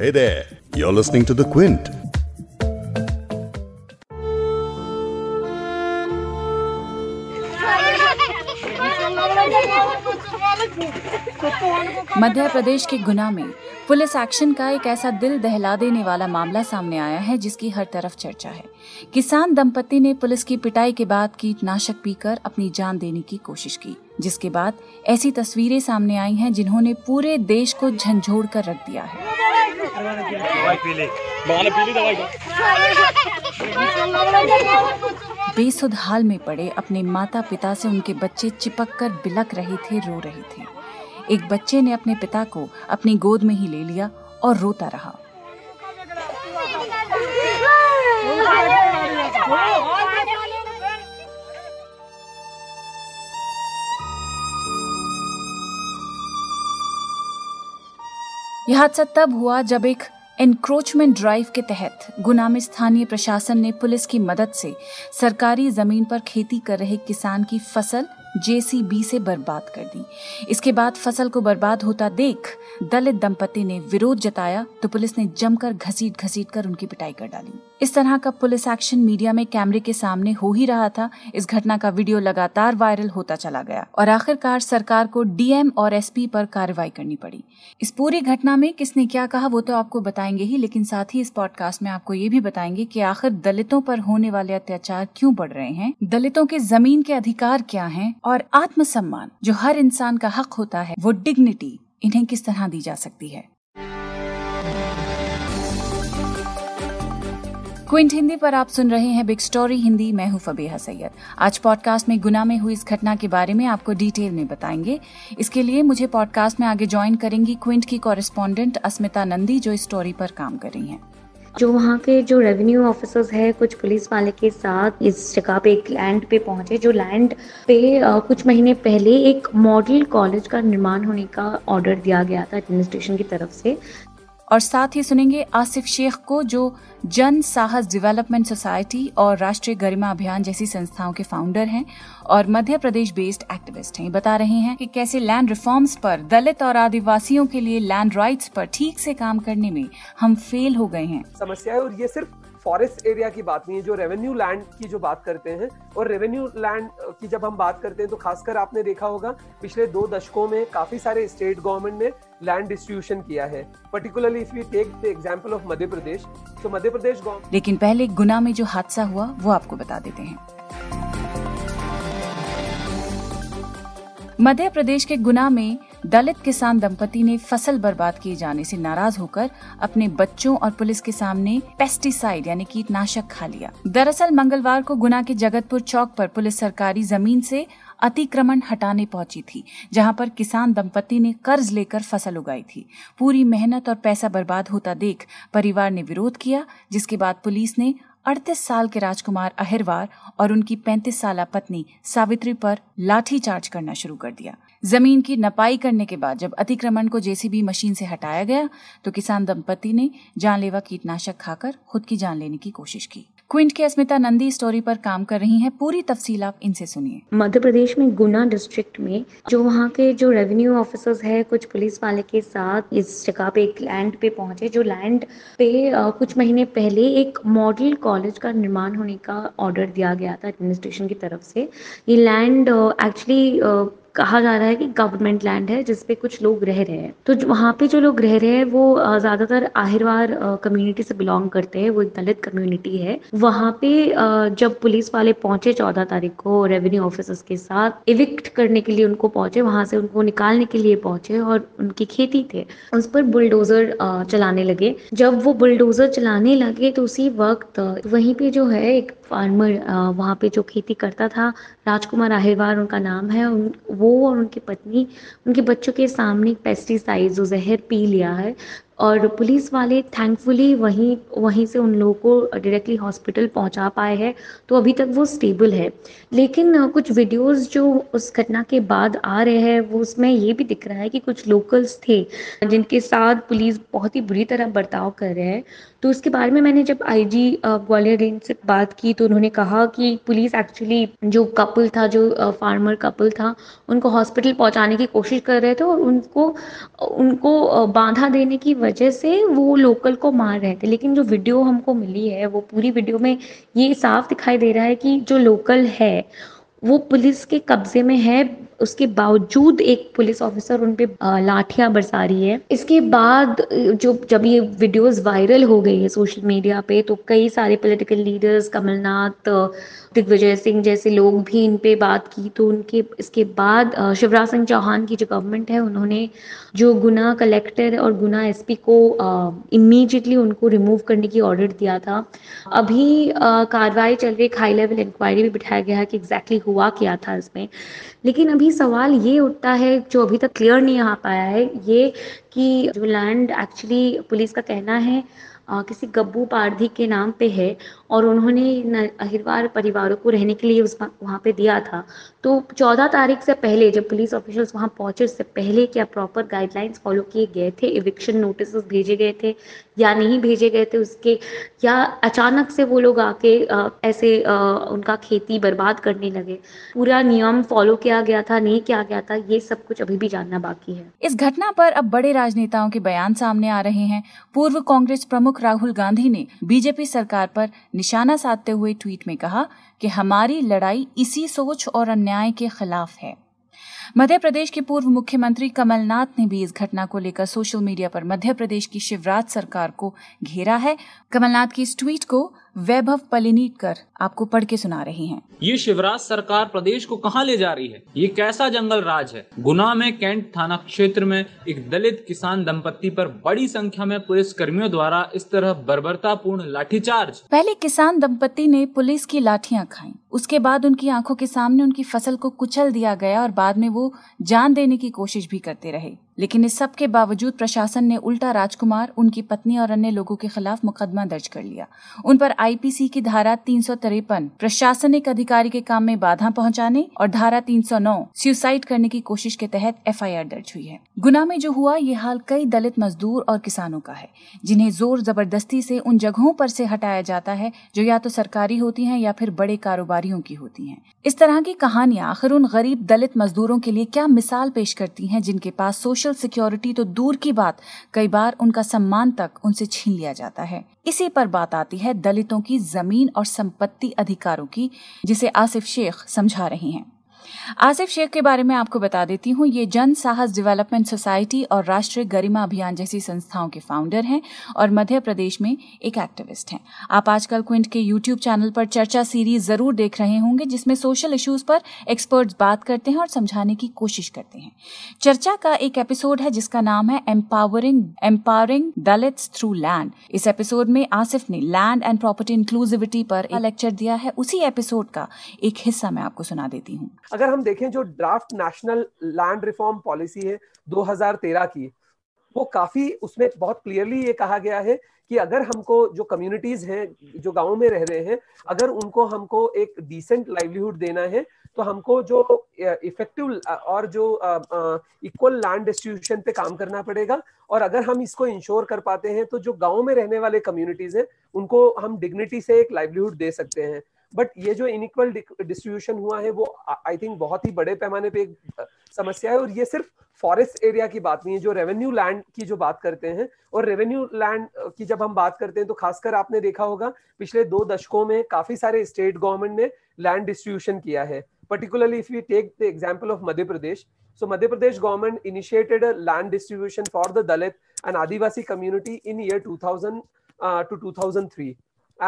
Hey there, you're listening to the Quint. Madhya Pradesh के गुना में police action का एक ऐसा दिल दहला देने वाला मामला सामने आया है जिसकी हर तरफ चर्चा है। किसान दंपत्ति ने पुलिस की पिटाई के बाद कीटनाशक पीकर अपनी जान देने की कोशिश की, जिसके बाद ऐसी तस्वीरें सामने आई हैं जिन्होंने पूरे देश को झंझोड़ कर रख दिया है। बेसुध हाल में पड़े अपने माता पिता से उनके बच्चे चिपक कर बिलख रहे थे, रो रहे थे। एक बच्चे ने अपने पिता को अपनी गोद में ही ले लिया और रोता रहा। यह हादसा तब हुआ जब एक एनक्रोचमेंट ड्राइव के तहत गुना में स्थानीय प्रशासन ने पुलिस की मदद से सरकारी जमीन पर खेती कर रहे किसान की फसल जेसीबी से बर्बाद कर दी। इसके बाद फसल को बर्बाद होता देख दलित दंपति ने विरोध जताया तो पुलिस ने जमकर घसीट कर उनकी पिटाई कर डाली। इस तरह का पुलिस एक्शन मीडिया में कैमरे के सामने हो ही रहा था। इस घटना का वीडियो लगातार वायरल होता चला गया और आखिरकार सरकार को डीएम और एसपी पर कार्रवाई करनी पड़ी। इस पूरी घटना में किसने क्या कहा वो तो आपको बताएंगे ही, लेकिन साथ ही इस पॉडकास्ट में आपको ये भी बताएंगे कि आखिर दलितों पर होने वाले अत्याचार क्यों बढ़ रहे हैं, दलितों के जमीन के अधिकार क्या हैं और आत्मसम्मान जो हर इंसान का हक होता है, वो डिग्निटी इन्हें किस तरह दी जा सकती है। क्विंट हिंदी पर आप सुन रहे हैं बिग स्टोरी हिंदी। मैं हूं फबीहा सैयद। आज पॉडकास्ट में गुना में हुई इस घटना के बारे में आपको डिटेल में बताएंगे। इसके लिए मुझे पॉडकास्ट में आगे ज्वाइन करेंगी क्विंट की कॉरेस्पॉन्डेंट अस्मिता नंदी, जो इस स्टोरी पर काम कर रही हैं। जो वहाँ के जो रेवेन्यू ऑफिसर्स है कुछ पुलिस वाले के साथ इस जगह पे एक लैंड पे पहुँचे, जो लैंड पे कुछ महीने पहले एक मॉडल कॉलेज का निर्माण होने का ऑर्डर दिया गया था एडमिनिस्ट्रेशन की तरफ से। और साथ ही सुनेंगे आसिफ शेख को, जो जन साहस डेवलपमेंट सोसाइटी और राष्ट्रीय गरिमा अभियान जैसी संस्थाओं के फाउंडर हैं और मध्य प्रदेश बेस्ड एक्टिविस्ट हैं। बता रहे हैं कि कैसे लैंड रिफॉर्म्स पर, दलित और आदिवासियों के लिए लैंड राइट्स पर ठीक से काम करने में हम फेल हो गए हैं। समस्या है, और ये सिर्फ फॉरेस्ट एरिया की बात नहीं है। जो रेवेन्यू लैंड की जो बात करते हैं, और रेवेन्यू लैंड की जब हम बात करते हैं तो खासकर आपने देखा होगा पिछले 2 दशकों में काफी सारे स्टेट गवर्नमेंट ने लैंड डिस्ट्रीब्यूशन किया है, particularly if we take the example of Madhya Pradesh. तो मध्य प्रदेश गवर्नमेंट, लेकिन पहले गुना में जो हादसा हुआ वो आपको बता देते हैं। मध्य प्रदेश के गुना में दलित किसान दंपति ने फसल बर्बाद किए जाने से नाराज होकर अपने बच्चों और पुलिस के सामने पेस्टिसाइड यानी कीटनाशक खा लिया। दरअसल मंगलवार को गुना के जगतपुर चौक पर पुलिस सरकारी जमीन से अतिक्रमण हटाने पहुंची थी, जहां पर किसान दंपति ने कर्ज लेकर फसल उगाई थी। पूरी मेहनत और पैसा बर्बाद होता देख परिवार ने विरोध किया, जिसके बाद पुलिस ने 38 साल के राजकुमार अहिरवार और उनकी 35 साल पत्नी सावित्री पर लाठीचार्ज करना शुरू कर दिया। जमीन की नपाई करने के बाद जब अतिक्रमण को जेसीबी मशीन से हटाया गया तो किसान दंपति ने जानलेवा कीटनाशक खाकर खुद की जान लेने की कोशिश की। क्विंट की अस्मिता नंदी स्टोरी पर काम कर रही हैं, पूरी तफसील आप इनसे सुनिए। मध्य प्रदेश में गुना डिस्ट्रिक्ट में जो वहाँ के जो रेवेन्यू ऑफिसर्स है कुछ पुलिस वाले के साथ इस जगह पे एक लैंड पे पहुंचे, जो लैंड पे कुछ महीने पहले एक मॉडल कॉलेज का निर्माण होने का ऑर्डर दिया गया था एडमिनिस्ट्रेशन की तरफ से। ये लैंड एक्चुअली कहा जा रहा है कि गवर्नमेंट लैंड है जिसपे कुछ लोग रह रहे हैं। तो वहाँ पे जो लोग रह रहे हैं वो ज़्यादातर आहिरवार कम्युनिटी से बिलोंग करते हैं, वो एक दलित कम्युनिटी है। वहाँ पे जब पुलिस वाले पहुँचे 14 तारीख को रेवेन्यू ऑफिसर्स के साथ इविक्ट करने के लिए उनको पहुँचे, वहाँ से उनको निकालने के लिए पहुँचे और उनकी खेती थे उस पर बुलडोजर चलाने लगे। जब वो बुलडोजर चलाने लगे तो उसी वक्त वहीं पे जो है एक फार्मर, वहाँ पे जो खेती करता था, राजकुमार आहिरवार उनका नाम है, वो और उनकी पत्नी उनके बच्चों के सामने पेस्टिसाइड जो जहर पी लिया है। और पुलिस वाले थैंकफुली वहीं से उन लोगों को डायरेक्टली हॉस्पिटल पहुंचा पाए हैं, तो अभी तक वो स्टेबल है। लेकिन कुछ वीडियोस जो उस घटना के बाद आ रहे हैं वो उसमें ये भी दिख रहा है कि कुछ लोकल्स थे जिनके साथ पुलिस बहुत ही बुरी तरह बर्ताव कर रहे हैं। तो उसके बारे में मैंने जब आईजी ग्वालियर रेंज से बात की तो उन्होंने कहा कि पुलिस एक्चुअली जो कपल था, जो फार्मर कपल था, उनको हॉस्पिटल पहुँचाने की कोशिश कर रहे थे और उनको बांधा देने की वजह से वो लोकल को मार रहे थे। लेकिन जो वीडियो हमको मिली है, वो पूरी वीडियो में ये साफ दिखाई दे रहा है कि जो लोकल है वो पुलिस के कब्जे में है, उसके बावजूद एक पुलिस ऑफिसर उन पे लाठियां बरसा रही है। इसके बाद जब ये वीडियोस वायरल हो गई है सोशल मीडिया पे, तो कई सारे पॉलिटिकल लीडर्स, कमलनाथ, दिग्विजय सिंह जैसे लोग भी इन पे बात की। तो उनके इसके बाद शिवराज सिंह चौहान की जो गवर्नमेंट है, उन्होंने जो गुना कलेक्टर और गुना एसपी को इमीडिएटली उनको रिमूव करने की ऑर्डर दिया था। अभी कार्रवाई चल रही, हाई लेवल इंक्वायरी भी बिठाया गया है कि एग्जैक्टली हुआ क्या था इसमें। लेकिन अभी सवाल ये उठता है, जो अभी तक क्लियर नहीं आ पाया है, ये कि जो लैंड एक्चुअली पुलिस का कहना है किसी गब्बू पारधी के नाम पे है और उन्होंने अहिरवार परिवारों को रहने के लिए वहाँ पे दिया था। तो 14 तारीख से पहले जब पुलिस ऑफिशल्स वहाँ पहुँचे, उससे पहले क्या प्रॉपर गाइडलाइंस फॉलो किए गए थे, इविक्शन नोटिस भेजे गए थे या नहीं भेजे गए थे उसके, या अचानक से वो लोग आके ऐसे उनका खेती बर्बाद करने लगे, पूरा नियम फॉलो किया गया था नहीं किया गया था, ये सब कुछ अभी भी जानना बाकी है। इस घटना पर अब बड़े राजनेताओं के बयान सामने आ रहे हैं। पूर्व कांग्रेस प्रमुख राहुल गांधी ने बीजेपी सरकार पर निशाना साधते हुए ट्वीट में कहा कि हमारी लड़ाई इसी सोच और अन्याय के खिलाफ है। मध्य प्रदेश के पूर्व मुख्यमंत्री कमलनाथ ने भी इस घटना को लेकर सोशल मीडिया पर मध्य प्रदेश की शिवराज सरकार को घेरा है। कमलनाथ की इस ट्वीट को वैभव पलिनीकर आपको पढ़ के सुना रही हैं। ये शिवराज सरकार प्रदेश को कहाँ ले जा रही है? ये कैसा जंगल राज है? गुना में कैंट थाना क्षेत्र में एक दलित किसान दंपत्ति पर बड़ी संख्या में पुलिस कर्मियों द्वारा इस तरह बर्बरतापूर्ण लाठीचार्ज। पहले किसान दंपत्ति ने पुलिस की लाठियां खाई, उसके बाद उनकी आंखों के सामने उनकी फसल को कुचल दिया गया और बाद में वो जान देने की कोशिश भी करते रहे। लेकिन इस सब के बावजूद प्रशासन ने उल्टा राजकुमार, उनकी पत्नी और अन्य लोगों के खिलाफ मुकदमा दर्ज कर लिया। उन पर आईपीसी की धारा 353 प्रशासनिक अधिकारी के काम में बाधा पहुंचाने और धारा 309 सुसाइड करने की कोशिश के तहत एफआईआर दर्ज हुई है। गुना में जो हुआ ये हाल कई दलित मजदूर और किसानों का है, जिन्हें जोर जबरदस्ती से उन जगहों पर से हटाया जाता है जो या तो सरकारी होती है या फिर बड़े कारोबारियों की होती है। इस तरह की कहानियां आखिर उन गरीब दलित मजदूरों के लिए क्या मिसाल पेश करती है, जिनके पास सोशल सिक्योरिटी तो दूर की बात, कई बार उनका सम्मान तक उनसे छीन लिया जाता है। इसी पर बात आती है दलितों की जमीन और संपत्ति अधिकारों की, जिसे आसिफ शेख समझा रहे हैं। आसिफ शेख के बारे में आपको बता देती हूँ, ये जन साहस डेवलपमेंट सोसाइटी और राष्ट्रीय गरिमा अभियान जैसी संस्थाओं के फाउंडर हैं और मध्य प्रदेश में एक एक्टिविस्ट हैं। आप आजकल क्विंट के यूट्यूब चैनल पर चर्चा सीरीज जरूर देख रहे होंगे, जिसमें सोशल इश्यूज पर एक्सपर्ट्स बात करते हैं और समझाने की कोशिश करते हैं। चर्चा का एक एपिसोड है जिसका नाम है एम्पावरिंग दलित्स थ्रू लैंड। इस एपिसोड में आसिफ ने लैंड एंड प्रॉपर्टी इंक्लूसिविटी पर लेक्चर दिया है। उसी एपिसोड का एक हिस्सा मैं आपको सुना देती हूँ। अगर हम देखें जो draft national land reform policy है 2013 की, वो काफी, उसमें बहुत क्लियरली ये कहा गया है कि अगर हमको जो कम्युनिटीज हैं जो गांव में रह रहे हैं, अगर उनको हमको एक डिसेंट लाइवलीहुड देना है तो हमको जो इफेक्टिव और जो इक्वल लैंड डिस्ट्रीब्यूशन पे काम करना पड़ेगा। और अगर हम इसको इंश्योर कर पाते हैं तो जो गाँव में रहने वाले कम्युनिटीज हैं उनको हम डिग्निटी से एक लाइवलीहुड दे सकते हैं। बट ये जो इनइक्वल डिस्ट्रीब्यूशन हुआ है वो आई थिंक बहुत ही बड़े पैमाने पे एक समस्या है। और ये सिर्फ फॉरेस्ट एरिया की बात नहीं है, जो रेवेन्यू लैंड की जो बात करते हैं, और रेवेन्यू लैंड की जब हम बात करते हैं तो खासकर आपने देखा होगा पिछले 2 दशकों में काफी सारे स्टेट गवर्नमेंट ने लैंड डिस्ट्रीब्यूशन किया है। particularly if we take the example of Madhya Pradesh, so Madhya Pradesh government initiated a land distribution for the Dalit and Adivasi community in year 2000 to 2003,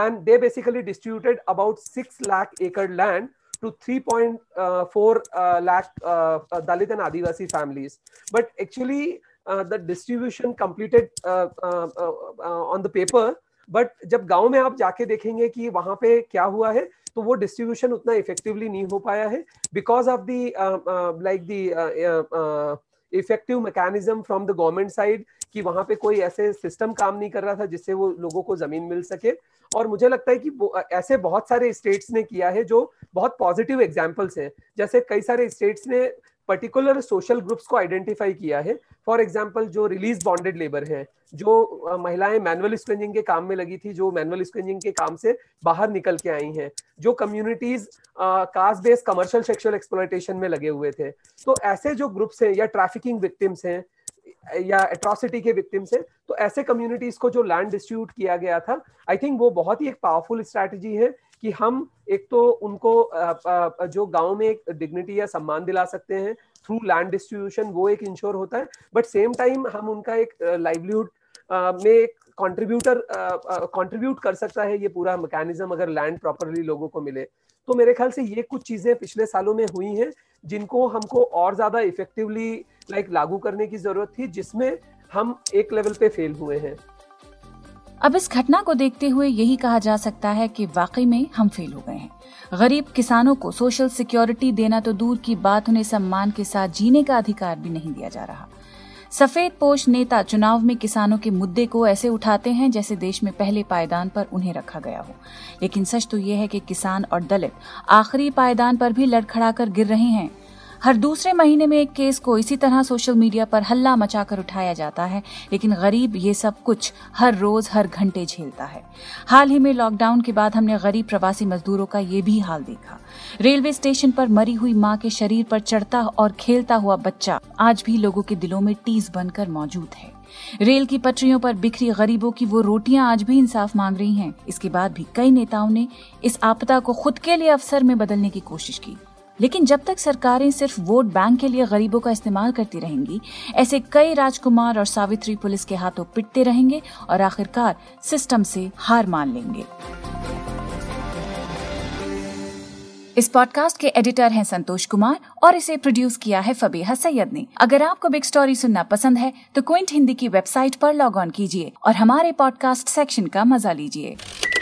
and they basically distributed about 6 lakh acre land to 3.4 lakh Dalit and Adivasi families. But actually the distribution completed on the paper, but जब गाँव में आप जाके देखेंगे कि वहाँ पे क्या हुआ है तो वो डिस्ट्रीब्यूशन उतना इफेक्टिवली नहीं हो पाया है because of the like the effective mechanism from the government side, कि वहाँ पे कोई ऐसे सिस्टम काम नहीं कर रहा था जिससे वो लोगों को जमीन मिल सके। और मुझे लगता है कि ऐसे बहुत सारे स्टेट्स ने किया है जो बहुत पॉजिटिव एग्जाम्पल्स हैं। जैसे कई सारे स्टेट्स ने पर्टिकुलर सोशल ग्रुप्स को आइडेंटिफाई किया है, फॉर एग्जाम्पल जो रिलीज बॉन्डेड लेबर है, जो महिलाएं मैनुअल स्क्रेंजिंग के काम में लगी थी, जो मैनुअल स्क्रेंजिंग के काम से बाहर निकल के आई हैं, जो communities caste based commercial sexual exploitation में लगे हुए थे, तो ऐसे जो ग्रुप्स हैं, या ट्रैफिकिंग विक्टिम्स हैं, या एट्रॉसिटी के विक्टिम से, तो ऐसे कम्युनिटीज को जो लैंड डिस्ट्रीब्यूट किया गया था, आई थिंक वो बहुत ही एक पावरफुल स्ट्रैटेजी है कि हम एक तो उनको जो गांव में एक डिग्निटी या सम्मान दिला सकते हैं थ्रू लैंड डिस्ट्रीब्यूशन, वो एक इंश्योर होता है, बट सेम टाइम हम उनका एक लाइवलीहुड में एक कंट्रीब्यूट कर सकता है ये पूरा मैकेनिज्म अगर लैंड प्रॉपरली लोगों को मिले। तो मेरे ख्याल से ये कुछ चीज़ें पिछले सालों में हुई हैं जिनको हमको और ज़्यादा इफेक्टिवली लागू करने की ज़रूरत थी, जिसमें हम एक लेवल पे फेल हुए हैं। अब इस घटना को देखते हुए यही कहा जा सकता है कि वाकई में हम फेल हो गए हैं। गरीब किसानों को सोशल सिक्योरिटी देना तो दूर की बात, उन्हें सम्मान के साथ जीने का अधिकार भी नहीं दिया जा रहा। सफेद पोश नेता चुनाव में किसानों के मुद्दे को ऐसे उठाते हैं जैसे देश में पहले पायदान पर उन्हें रखा गया हो, लेकिन सच तो ये है कि किसान और दलित आखिरी पायदान पर भी लड़खड़ाकर गिर रहे हैं। हर दूसरे महीने में एक केस को इसी तरह सोशल मीडिया पर हल्ला मचाकर उठाया जाता है, लेकिन गरीब ये सब कुछ हर रोज हर घंटे झेलता है। हाल ही में लॉकडाउन के बाद हमने गरीब प्रवासी मजदूरों का ये भी हाल देखा। रेलवे स्टेशन पर मरी हुई मां के शरीर पर चढ़ता और खेलता हुआ बच्चा आज भी लोगों के दिलों में टीस बनकर मौजूद है। रेल की पटरियों पर बिखरी गरीबों की वो रोटियां आज भी इंसाफ मांग रही हैं। इसके बाद भी कई नेताओं ने इस आपदा को खुद के लिए अवसर में बदलने की कोशिश की, लेकिन जब तक सरकारें सिर्फ वोट बैंक के लिए गरीबों का इस्तेमाल करती रहेंगी, ऐसे कई राजकुमार और सावित्री पुलिस के हाथों पिटते रहेंगे और आखिरकार सिस्टम से हार मान लेंगे। इस पॉडकास्ट के एडिटर हैं संतोष कुमार और इसे प्रोड्यूस किया है फबीहा सैयद ने। अगर आपको बिग स्टोरी सुनना पसंद है तो क्विंट हिंदी की वेबसाइट पर लॉग ऑन कीजिए और हमारे पॉडकास्ट सेक्शन का मजा लीजिए।